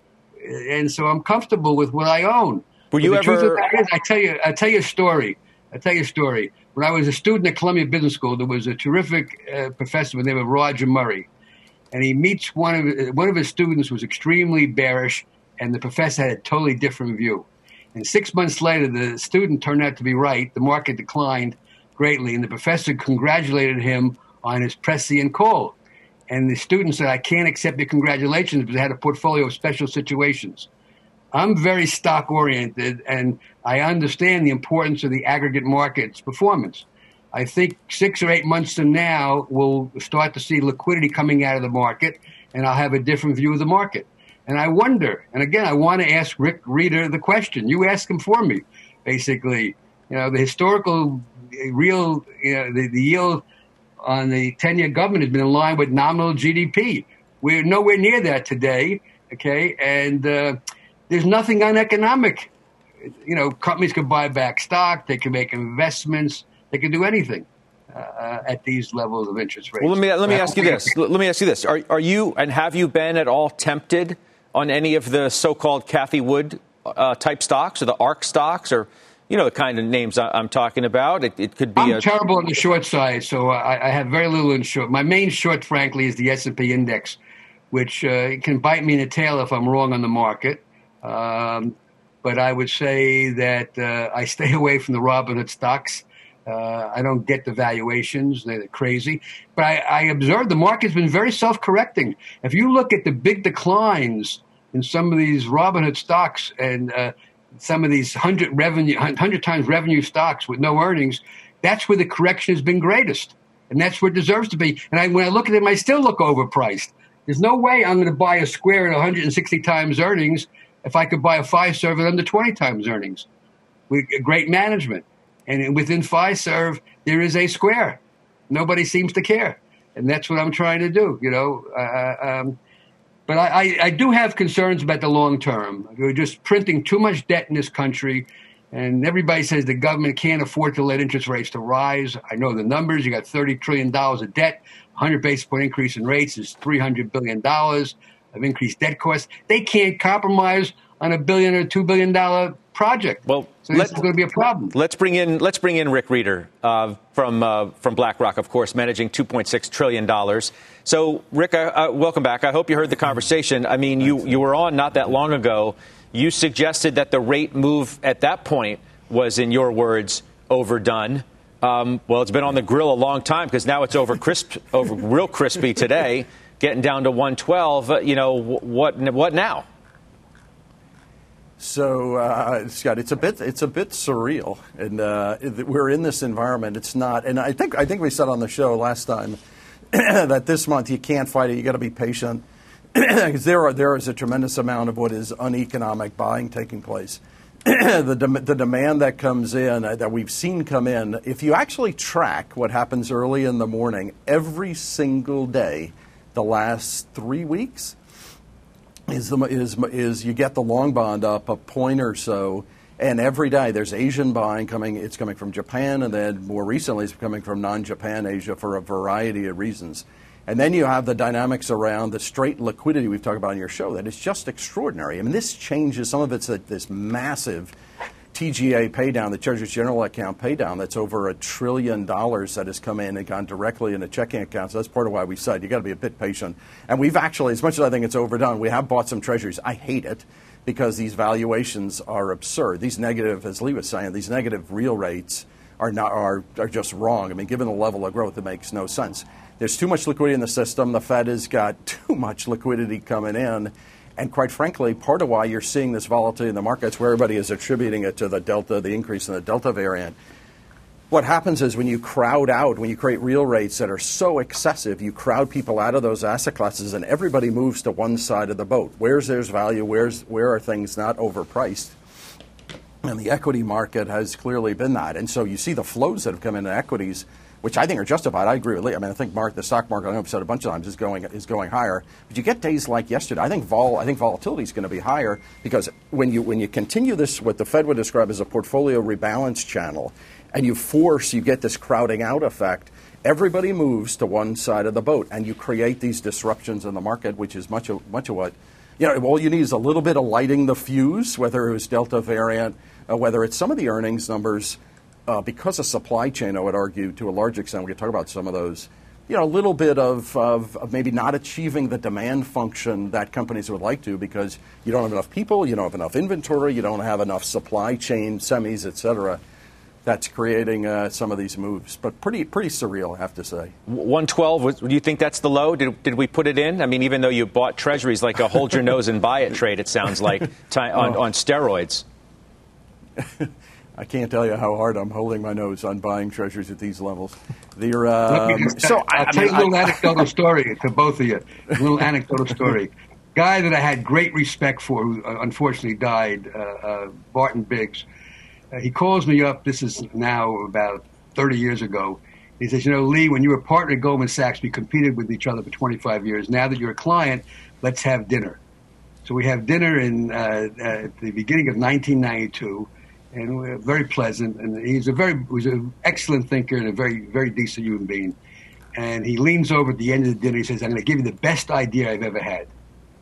And so I'm comfortable with what I own. Were you ever? The truth of that is, I tell you, I tell you a story. I tell you a story. When I was a student at Columbia Business School, there was a terrific uh, professor by the name of Roger Murray, and he meets one of one of his students was extremely bearish, and the professor had a totally different view. And six months later, the student turned out to be right. The market declined greatly, and the professor congratulated him on his prescient call. And the student said, I can't accept your congratulations because I had a portfolio of special situations. I'm very stock-oriented, and I understand the importance of the aggregate market's performance. I think six or eight months from now, we'll start to see liquidity coming out of the market, and I'll have a different view of the market. And I wonder, and again, I want to ask Rick Reeder the question. You ask him for me, basically. You know, the historical real, you know, the, the yield on the ten-year government has been in line with nominal G D P. We're nowhere near that today, okay? And uh, there's nothing uneconomic. You know, companies can buy back stock. They can make investments. They can do anything uh, at these levels of interest rates. Well, let me let me ask you this. Let me ask you this. Are, are you and have you been at all tempted on any of the so-called Cathie Wood uh, type stocks or the ARC stocks or you know, the kind of names I'm talking about? It, it could be I'm a- terrible on the short side, so I, I have very little in short. My main short, frankly, is the S and P index, which uh, can bite me in the tail if I'm wrong on the market. Um, but I would say that uh, I stay away from the Robinhood stocks. Uh, I don't get the valuations. They're crazy. But I, I observe the market's been very self-correcting. If you look at the big declines in some of these Robinhood stocks and uh, – some of these hundred revenue, hundred times revenue stocks with no earnings, that's where the correction has been greatest. And that's where it deserves to be. And I, when I look at them, I still look overpriced. There's no way I'm going to buy a Square at one hundred sixty times earnings if I could buy a Fiserv at under twenty times earnings with great management. And within Fiserv, there is a Square. Nobody seems to care. And that's what I'm trying to do, you know. Uh, um, But I, I do have concerns about the long term. We're just printing too much debt in this country, and everybody says the government can't afford to let interest rates to rise. I know the numbers. You got thirty trillion dollars of debt. one hundred basis point increase in rates is three hundred billion dollars of increased debt costs. They can't compromise on a billion or two billion dollars project. Well, so this is going to be a problem. Let's bring in let's bring in Rick Reeder uh, from uh, from BlackRock, of course, managing two point six trillion dollars. So, Rick, uh, uh, welcome back. I hope you heard the conversation. I mean, you you were on not that long ago. You suggested that the rate move at that point was, in your words, overdone. Um, well, it's been on the grill a long time because now it's over crisp, over real crispy today, getting down to one twelve. Uh, you know what? What now? So, uh, Scott, it's a bit it's a bit surreal, and uh, we're in this environment. It's not, and I think I think we said on the show last time that this month you can't fight it. You got to be patient because there are there is a tremendous amount of what is uneconomic buying taking place. the de- the demand that comes in uh, that we've seen come in. If you actually track what happens early in the morning every single day, the last three weeks. Is, the, is is you get the long bond up a point or so, and every day there's Asian buying coming. It's coming from Japan, and then more recently it's coming from non-Japan Asia for a variety of reasons. And then you have the dynamics around the straight liquidity we've talked about on your show. That is just extraordinary. I mean, this changes. Some of it's a, this massive T G A paydown, the Treasury General account paydown. That's over a trillion dollars that has come in and gone directly into checking accounts. So that's part of why we said you got to be a bit patient. And we've actually, as much as I think it's overdone, we have bought some Treasuries. I hate it because these valuations are absurd. These negative, as Lee was saying, these negative real rates are not are are just wrong. I mean, given the level of growth, it makes no sense. There's too much liquidity in the system. The Fed has got too much liquidity coming in. And quite frankly, part of why you're seeing this volatility in the markets where everybody is attributing it to the Delta, the increase in the Delta variant. What happens is when you crowd out, when you create real rates that are so excessive, you crowd people out of those asset classes and everybody moves to one side of the boat. Where's there's value? Where's where are things not overpriced? And the equity market has clearly been that. And so you see the flows that have come into equities, which I think are justified. I agree with Lee. I mean, I think Mark, the stock market, I know I've said a bunch of times, is going is going higher. But you get days like yesterday. I think vol I think volatility is going to be higher because when you when you continue this, what the Fed would describe as a portfolio rebalance channel, and you force, you get this crowding out effect. Everybody moves to one side of the boat, and you create these disruptions in the market, which is much of much of what. You know, all you need is a little bit of lighting the fuse, whether it was Delta variant, uh, whether it's some of the earnings numbers. Uh, because of supply chain, I would argue, to a large extent, we could talk about some of those, you know, a little bit of, of, of maybe not achieving the demand function that companies would like to because you don't have enough people, you don't have enough inventory, you don't have enough supply chain, semis, et cetera. That's creating uh, some of these moves, but pretty pretty surreal, I have to say. one twelve, do you think that's the low? Did did we put it in? I mean, even though you bought Treasuries like a hold your nose and buy it trade, it sounds like, on, on steroids. I can't tell you how hard I'm holding my nose on buying Treasuries at these levels. They're, um, so I, I'll I tell mean, you a little I, anecdotal story to both of you. A little anecdotal story. Guy that I had great respect for, who unfortunately died, uh, uh, Barton Biggs. Uh, he calls me up. This is now about thirty years ago. He says, you know, Lee, when you were a partner at Goldman Sachs, we competed with each other for twenty-five years. Now that you're a client, let's have dinner. So we have dinner in uh, at the beginning of nineteen ninety-two. And we're very pleasant, and he's a very was an excellent thinker and a very very decent human being. And he leans over at the end of the dinner. He says, "I'm going to give you the best idea I've ever had."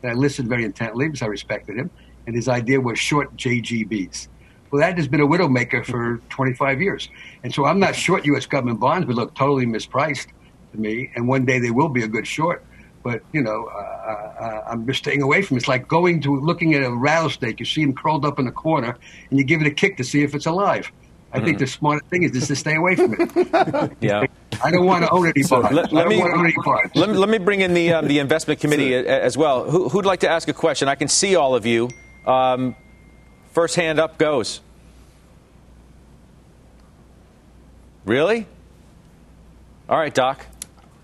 And I listened very intently because I respected him, and his idea was short J G Bs. Well, that has been a widowmaker for twenty-five years, and so I'm not short U S government bonds, but look, totally mispriced to me. And one day they will be a good short, but you know, uh, uh, I'm just staying away from it. It's like going to looking at a rattlesnake. You see him curled up in a corner, and you give it a kick to see if it's alive. I mm-hmm. think the smart thing is just to stay away from it. Yeah, I don't want to own any so bonds. Let, let I don't me, want to own any bonds. Let, let me bring in the um, the investment committee as well. Who, who'd like to ask a question? I can see all of you. Um, first hand up goes. Really? All right, Doc.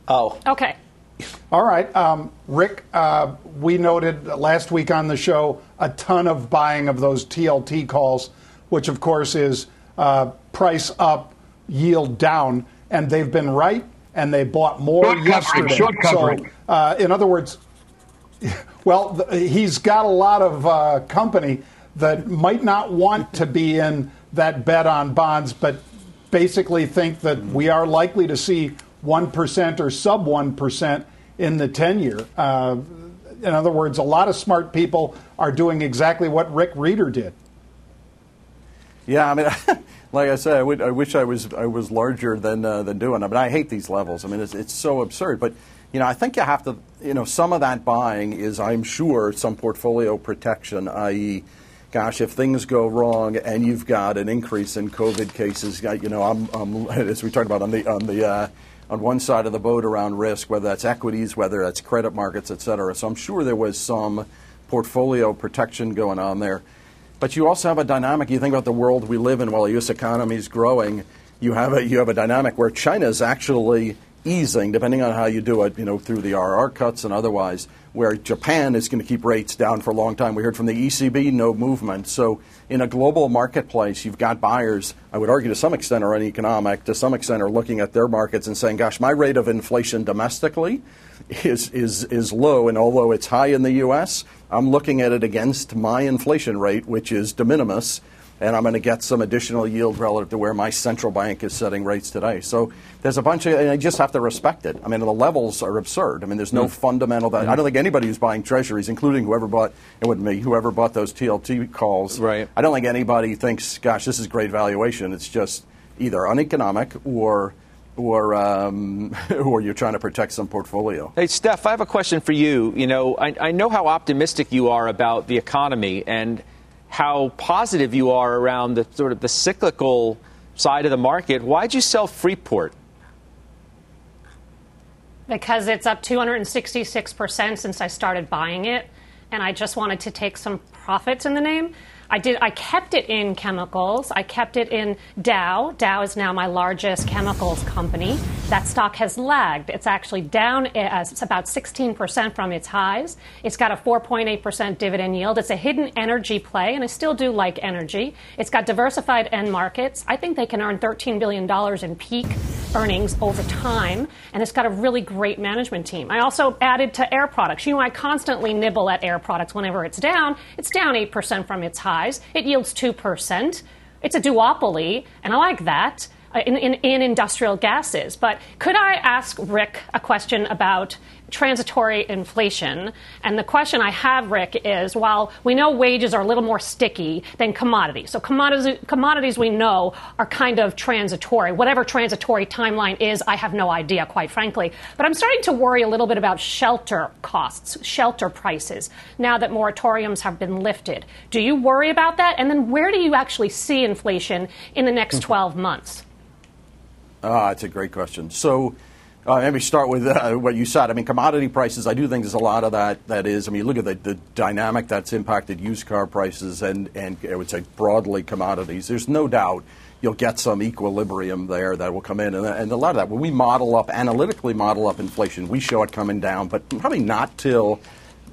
Oh. Okay. All right, um, Rick, uh, we noted last week on the show a ton of buying of those T L T calls, which, of course, is uh, price up, yield down. And they've been right, and they bought more short yesterday. Short covering. So, uh, in other words, well, th- he's got a lot of uh, company that might not want to be in that bet on bonds, but basically think that we are likely to see one percent or sub one percent in the ten-year. Uh, in other words, a lot of smart people are doing exactly what Rick Reeder did. Yeah, I mean, like I said, I, would, I wish I was I was larger than uh, than doing. I mean, I hate these levels. I mean, it's it's so absurd. But you know, I think you have to. You know, some of that buying is, I'm sure, some portfolio protection, that is, gosh, if things go wrong and you've got an increase in COVID cases, you know, I'm, I'm as we talked about on the on the. Uh, on one side of the boat around risk, whether that's equities, whether that's credit markets, et cetera. So I'm sure there was some portfolio protection going on there. But you also have a dynamic. You think about the world we live in while the U S economy is growing. You have a you have a dynamic where China is actually easing, depending on how you do it, you know, through the R R cuts and otherwise, where Japan is going to keep rates down for a long time. We heard from the E C B, no movement. So in a global marketplace, you've got buyers, I would argue to some extent are uneconomic, to some extent are looking at their markets and saying, gosh, my rate of inflation domestically is is is low, and although it's high in the U S, I'm looking at it against my inflation rate, which is de minimis, and I'm going to get some additional yield relative to where my central bank is setting rates today. So there's a bunch of, and I just have to respect it. I mean, the levels are absurd. I mean, there's no mm. fundamental, that, I don't think anybody who's buying treasuries, including whoever bought, it wouldn't be, whoever bought those T L T calls, right. I don't think anybody thinks, gosh, this is great valuation. It's just either uneconomic or or um, or you're trying to protect some portfolio. Hey, Steph, I have a question for you. You know, I, I know how optimistic you are about the economy and how positive you are around the sort of the cyclical side of the market. Why'd you sell Freeport? Because it's up two hundred sixty-six percent since I started buying it, and I just wanted to take some profits in the name. I did. I kept it in chemicals. I kept it in Dow. Dow is now my largest chemicals company. That stock has lagged. It's actually down it's about sixteen percent from its highs. It's got a four point eight percent dividend yield. It's a hidden energy play, and I still do like energy. It's got diversified end markets. I think they can earn thirteen billion dollars in peak earnings over time, and it's got a really great management team. I also added to Air Products. You know, I constantly nibble at Air Products whenever it's down. It's down eight percent from its highs. It yields two percent. It's a duopoly, and I like that in, in, in industrial gases. But could I ask Rick a question about transitory inflation? And the question I have, Rick, is while we know wages are a little more sticky than commodities, so commodities, commodities we know are kind of transitory. Whatever transitory timeline is, I have no idea, quite frankly. But I'm starting to worry a little bit about shelter costs, shelter prices, now that moratoriums have been lifted. Do you worry about that? And then where do you actually see inflation in the next twelve months? Ah, that's a great question. So Uh, let me start with uh, what you said. I mean, commodity prices, I do think there's a lot of that that is. I mean, look at the, the dynamic that's impacted used car prices and, and I would say broadly commodities. There's no doubt you'll get some equilibrium there that will come in. And, and a lot of that, when we model up, analytically model up inflation, we show it coming down, but probably not till,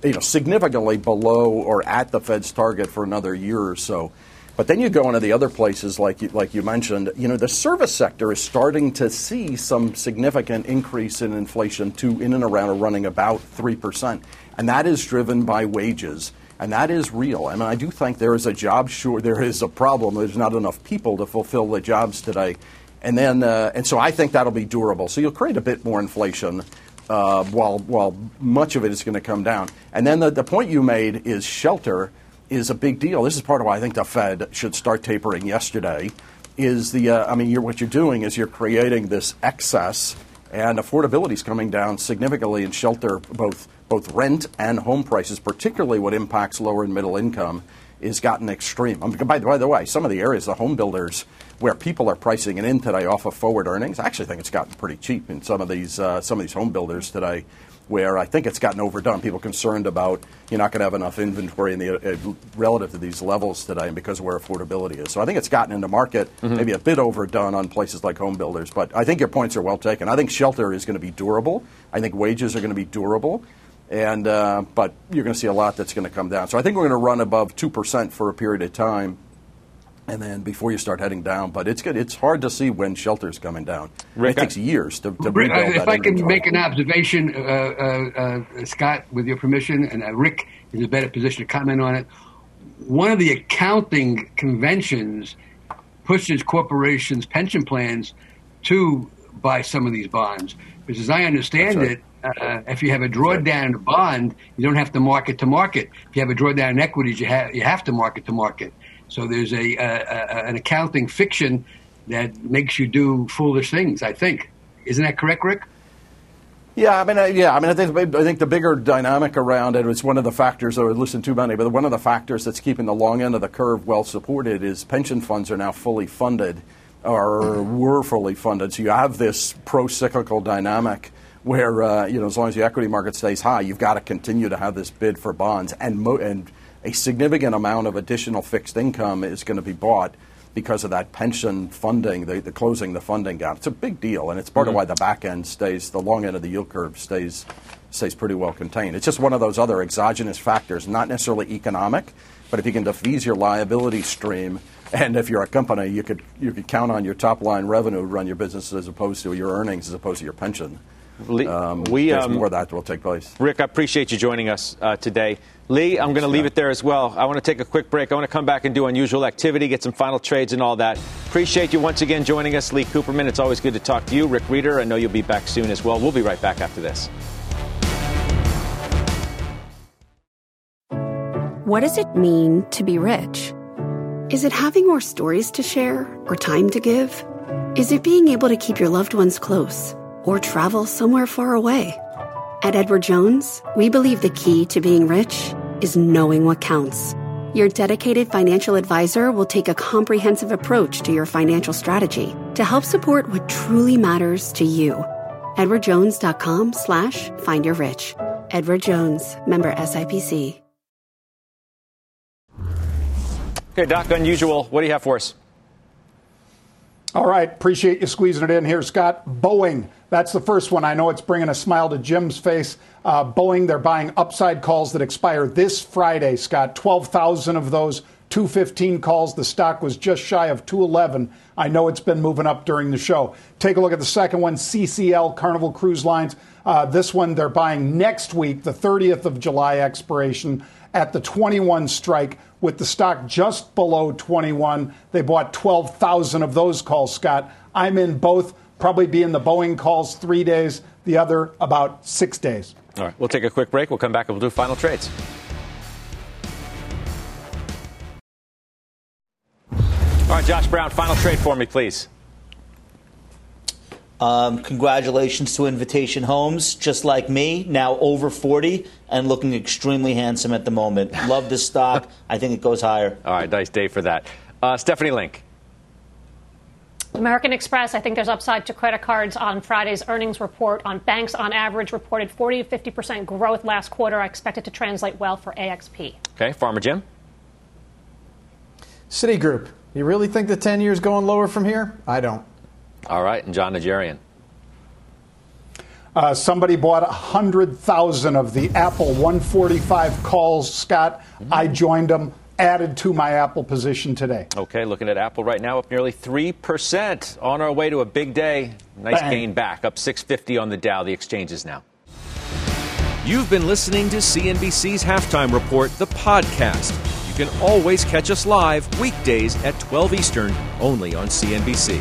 you know, significantly below or at the Fed's target for another year or so. But then you go into the other places, like you, like you mentioned, you know, the service sector is starting to see some significant increase in inflation to in and around or running about three percent. And that is driven by wages. And that is real. I mean, I do think there is a job short. There is a problem. There's not enough people to fulfill the jobs today. And then uh, and so I think that'll be durable. So you'll create a bit more inflation uh, while while much of it is going to come down. And then the, the point you made is shelter is a big deal. This is part of why I think the Fed should start tapering yesterday, is the, uh, I mean, you're, what you're doing is you're creating this excess, and affordability is coming down significantly in shelter, both both rent and home prices, particularly what impacts lower and middle income, is gotten extreme. I mean, by, by the way, some of the areas, the home builders, where people are pricing it in today off of forward earnings, I actually think it's gotten pretty cheap in some of these uh, some of these home builders today, where I think it's gotten overdone. People concerned about you're not going to have enough inventory in the uh, relative to these levels today, and because of where affordability is. So I think it's gotten into market, mm-hmm. maybe a bit overdone on places like home builders. But I think your points are well taken. I think shelter is going to be durable. I think wages are going to be durable. And uh, but you're going to see a lot that's going to come down. So I think we're going to run above two percent for a period of time, and then before you start heading down. But it's good. It's hard to see when shelter's coming down. Rick, it takes years to, to Rick, rebuild. If that I can inventory. Make an observation, uh, uh, uh, Scott, with your permission, and uh, Rick is in a better position to comment on it. One of the accounting conventions pushes corporations' pension plans to buy some of these bonds. Because as I understand right. it, uh, if you have a drawdown in a bond, you don't have to market to market. If you have a drawdown in equities, you have you have to market to market. So there's a, uh, a an accounting fiction that makes you do foolish things, I think. Isn't that correct, Rick? Yeah, I mean, I, yeah, I mean, I think I think the bigger dynamic around it is one of the factors. I would listen to many, but one of the factors that's keeping the long end of the curve well supported is pension funds are now fully funded, or were fully funded. So you have this pro-cyclical dynamic where uh, you know, as long as the equity market stays high, you've got to continue to have this bid for bonds and mo- and. a significant amount of additional fixed income is going to be bought because of that pension funding, the, the closing the funding gap. It's a big deal, and it's part mm-hmm. of why the back end stays, the long end of the yield curve stays stays pretty well contained. It's just one of those other exogenous factors, not necessarily economic, but if you can defease your liability stream, and if you're a company, you could you could count on your top line revenue to run your business as opposed to your earnings as opposed to your pension. Lee, um, we, there's um, more of that will take place. Rick, I appreciate you joining us uh, today. Lee, I'm going to leave it there as well. I want to take a quick break. I want to come back and do unusual activity, get some final trades and all that. Appreciate you once again joining us, Lee Cooperman. It's always good to talk to you. Rick Reeder, I know you'll be back soon as well. We'll be right back after this. What does it mean to be rich? Is it having more stories to share or time to give? Is it being able to keep your loved ones close or travel somewhere far away? At Edward Jones, we believe the key to being rich is knowing what counts. Your dedicated financial advisor will take a comprehensive approach to your financial strategy to help support what truly matters to you. edwardjones.com slash find your rich. Edward Jones, member S I P C. Okay, Doc, unusual. What do you have for us? All right. Appreciate you squeezing it in here, Scott. Boeing. That's the first one. I know it's bringing a smile to Jim's face. Uh, Boeing, they're buying upside calls that expire this Friday, Scott. twelve thousand of those two fifteen calls. The stock was just shy of two eleven. I know it's been moving up during the show. Take a look at the second one, C C L, Carnival Cruise Lines. Uh, this one they're buying next week, the thirtieth of July expiration, at the twenty-one strike, with the stock just below twenty-one. They bought twelve thousand of those calls, Scott. I'm in both, probably be in the Boeing calls three days, the other about six days. All right, we'll take a quick break. We'll come back and we'll do final trades. All right, Josh Brown, final trade for me, please. Um, congratulations to Invitation Homes, just like me, now over forty and looking extremely handsome at the moment. Love this stock. I think it goes higher. All right, nice day for that. Uh, Stephanie Link. American Express, I think there's upside to credit cards on Friday's earnings report. On banks, on average, reported forty to fifty percent growth last quarter. I expect it to translate well for A X P. Okay, Farmer Jim. Citigroup. You really think the ten-year is going lower from here? I don't. All right, and John Nigerian. Uh, somebody bought one hundred thousand of the Apple one forty-five calls, Scott. Mm-hmm. I joined them, added to my Apple position today. Okay, looking at Apple right now, up nearly three percent. On our way to a big day. Nice Bang. Gain back, up six fifty on the Dow. The exchanges now. You've been listening to C N B C's Halftime Report, the podcast. You can always catch us live weekdays at twelve Eastern, only on C N B C.